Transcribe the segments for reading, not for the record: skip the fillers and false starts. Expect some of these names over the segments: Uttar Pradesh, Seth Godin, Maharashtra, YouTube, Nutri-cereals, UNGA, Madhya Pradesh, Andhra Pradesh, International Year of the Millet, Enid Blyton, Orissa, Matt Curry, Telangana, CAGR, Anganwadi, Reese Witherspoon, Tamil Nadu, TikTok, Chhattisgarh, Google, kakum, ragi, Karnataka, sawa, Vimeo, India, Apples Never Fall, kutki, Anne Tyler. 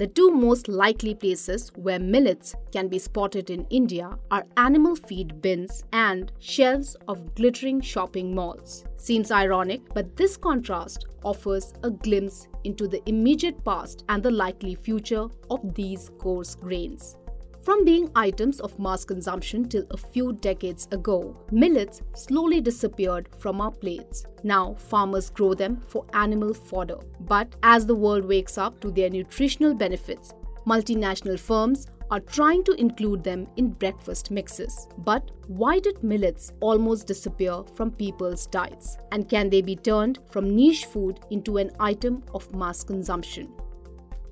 The two most likely places where millets can be spotted in India are animal feed bins and shelves of glittering shopping malls. Seems ironic, but this contrast offers a glimpse into the immediate past and the likely future of these coarse grains. From being items of mass consumption till a few decades ago, millets slowly disappeared from our plates. Now, farmers grow them for animal fodder. But as the world wakes up to their nutritional benefits, multinational firms are trying to include them in breakfast mixes. But why did millets almost disappear from people's diets? And can they be turned from niche food into an item of mass consumption?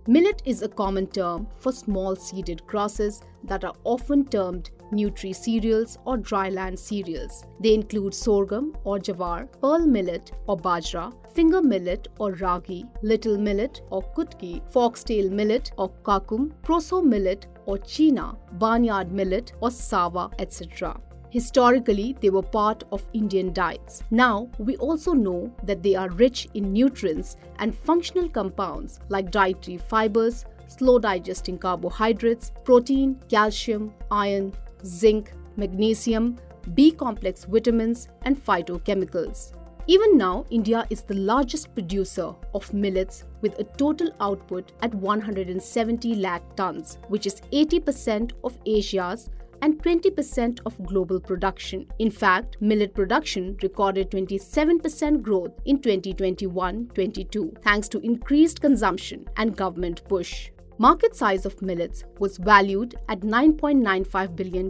Millet is a common term for small seeded grasses that are often termed Nutri-cereals or dryland cereals. They include sorghum or jawar, pearl millet or bajra, finger millet or ragi, little millet or kutki, foxtail millet or kakum, proso millet or chena, barnyard millet or sawa, etc. Historically, they were part of Indian diets. Now, we also know that they are rich in nutrients and functional compounds like dietary fibers, slow-digesting carbohydrates, protein, calcium, iron, zinc, magnesium, B-complex vitamins, and phytochemicals. Even now, India is the largest producer of millets with a total output at 170 lakh tons, which is 80% of Asia's and 20% of global production. In fact, millet production recorded 27% growth in 2021-22 thanks to increased consumption and government push. Market size of millets was valued at $9.95 billion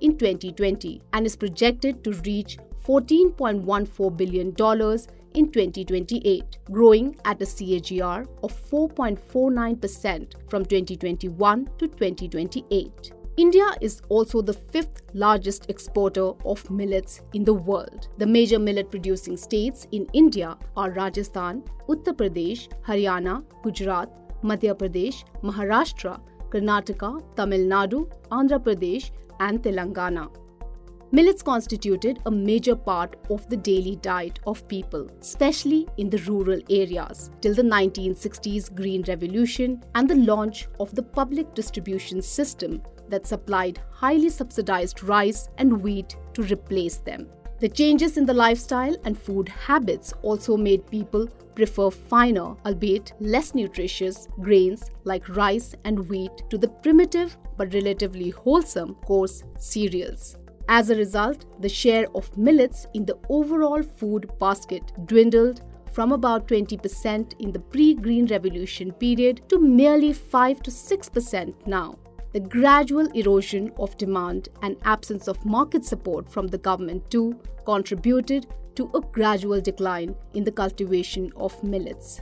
in 2020 and is projected to reach $14.14 billion in 2028, growing at a CAGR of 4.49% from 2021 to 2028. India is also the fifth largest exporter of millets in the world. The major millet-producing states in India are Rajasthan, Uttar Pradesh, Haryana, Gujarat, Madhya Pradesh, Maharashtra, Karnataka, Tamil Nadu, Andhra Pradesh, and Telangana. Millets constituted a major part of the daily diet of people, especially in the rural areas, till the 1960s Green Revolution and the launch of the public distribution system that supplied highly subsidized rice and wheat to replace them. The changes in the lifestyle and food habits also made people prefer finer, albeit less nutritious, grains like rice and wheat to the primitive but relatively wholesome coarse cereals. As a result, the share of millets in the overall food basket dwindled from about 20% in the pre-Green Revolution period to merely 5 to 6% now. The gradual erosion of demand and absence of market support from the government too contributed to a gradual decline in the cultivation of millets.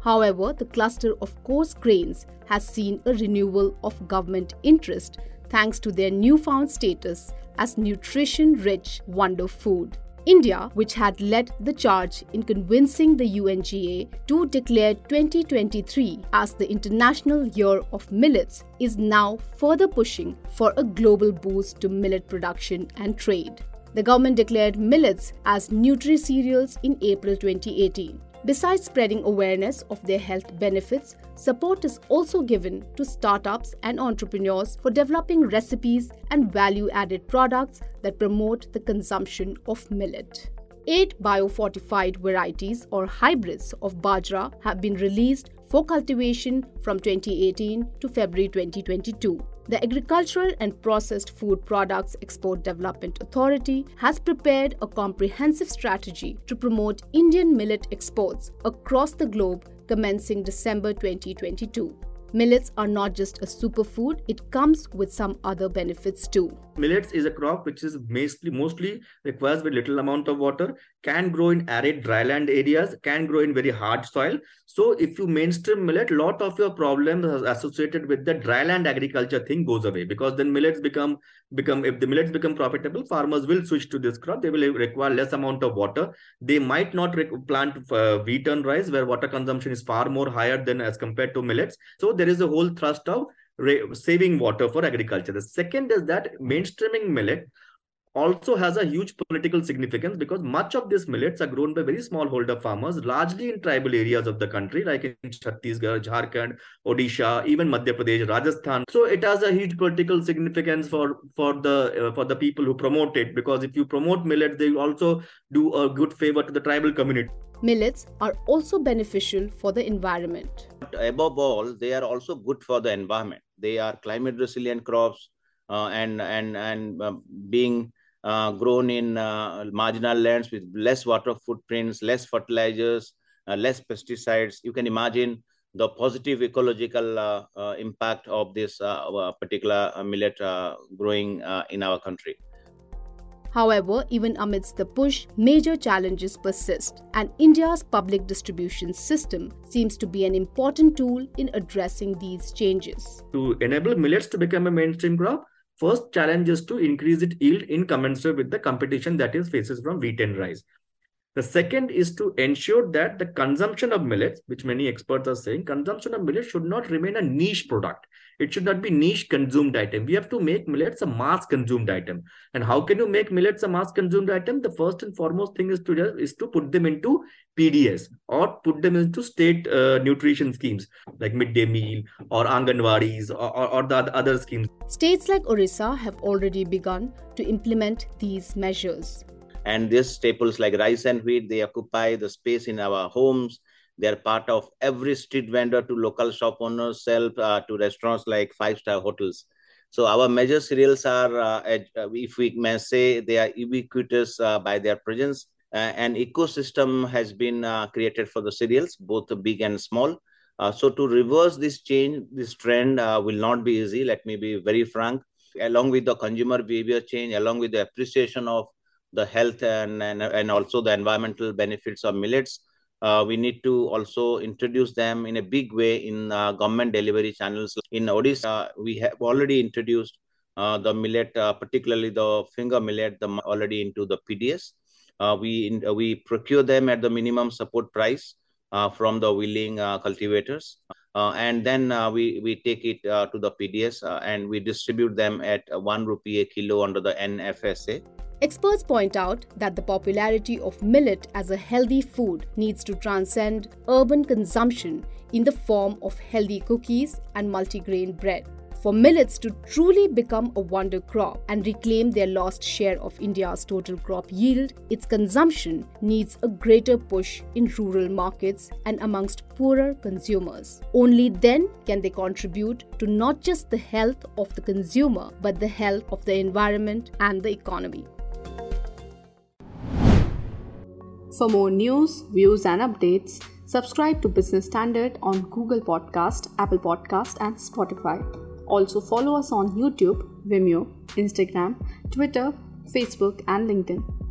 However, the cluster of coarse grains has seen a renewal of government interest thanks to their newfound status as nutrition-rich wonder food. India, which had led the charge in convincing the UNGA to declare 2023 as the International Year of Millets, is now further pushing for a global boost to millet production and trade. The government declared millets as Nutri-cereals in April 2018. Besides spreading awareness of their health benefits, support is also given to startups and entrepreneurs for developing recipes and value-added products that promote the consumption of millet. 8 biofortified varieties or hybrids of bajra have been released for cultivation from 2018 to February 2022. The Agricultural and Processed Food Products Export Development Authority has prepared a comprehensive strategy to promote Indian millet exports across the globe commencing December 2022. Millets are not just a superfood, it comes with some other benefits too. Millets is a crop which is mostly requires very little amount of water, can grow in arid dryland areas, can grow in very hard soil. So if you mainstream millet, lot of your problems associated with the dryland agriculture thing goes away, because then if the millets become profitable, farmers will switch to this crop. They will require less amount of water. They might not plant wheat and rice, where water consumption is far more higher than as compared to millets. So there is a whole thrust of saving water for agriculture. The second is that mainstreaming millet also has a huge political significance because much of these millets are grown by very smallholder farmers, largely in tribal areas of the country, like in Chhattisgarh, Jharkhand, Odisha, even Madhya Pradesh, Rajasthan. So it has a huge political significance for the people who promote it, because if you promote millets, they also do a good favor to the tribal community. Millets are also beneficial for the environment. But above all, they are also good for the environment. They are climate resilient crops being grown in marginal lands with less water footprints, less fertilizers, less pesticides. You can imagine the positive ecological impact of this particular millet growing in our country. However, even amidst the push, major challenges persist, and India's public distribution system seems to be an important tool in addressing these changes. To enable millets to become a mainstream crop, first challenge is to increase its yield in commensurate with the competition that is faces from wheat and rice. The second is to ensure that the consumption of millets, which many experts are saying, consumption of millets should not remain a niche product. It should not be niche consumed item. We have to make millets a mass consumed item. And how can you make millets a mass consumed item? The first and foremost thing is to put them into PDS or put them into state nutrition schemes like midday meal or Anganwadis or the other schemes. States like Orissa have already begun to implement these measures. And these staples like rice and wheat, they occupy the space in our homes. They are part of every street vendor to local shop owners, to restaurants like five-star hotels. So our major cereals are, if we may say, they are ubiquitous by their presence. An ecosystem has been created for the cereals, both big and small. So to reverse this trend will not be easy. Let me be very frank. Along with the consumer behavior change, along with the appreciation of the health and also the environmental benefits of millets. We need to also introduce them in a big way in government delivery channels. In Odisha, we have already introduced the millet, particularly the finger millet, already into the PDS. We procure them at the minimum support price from the willing cultivators. And then we take it to the PDS and we distribute them at 1 rupee a kilo under the NFSA. Experts point out that the popularity of millet as a healthy food needs to transcend urban consumption in the form of healthy cookies and multigrain bread. For millets to truly become a wonder crop and reclaim their lost share of India's total crop yield, its consumption needs a greater push in rural markets and amongst poorer consumers. Only then can they contribute to not just the health of the consumer, but the health of the environment and the economy. For more news, views and updates, subscribe to Business Standard on Google Podcast, Apple Podcast and Spotify. Also follow us on YouTube, Vimeo, Instagram, Twitter, Facebook and LinkedIn.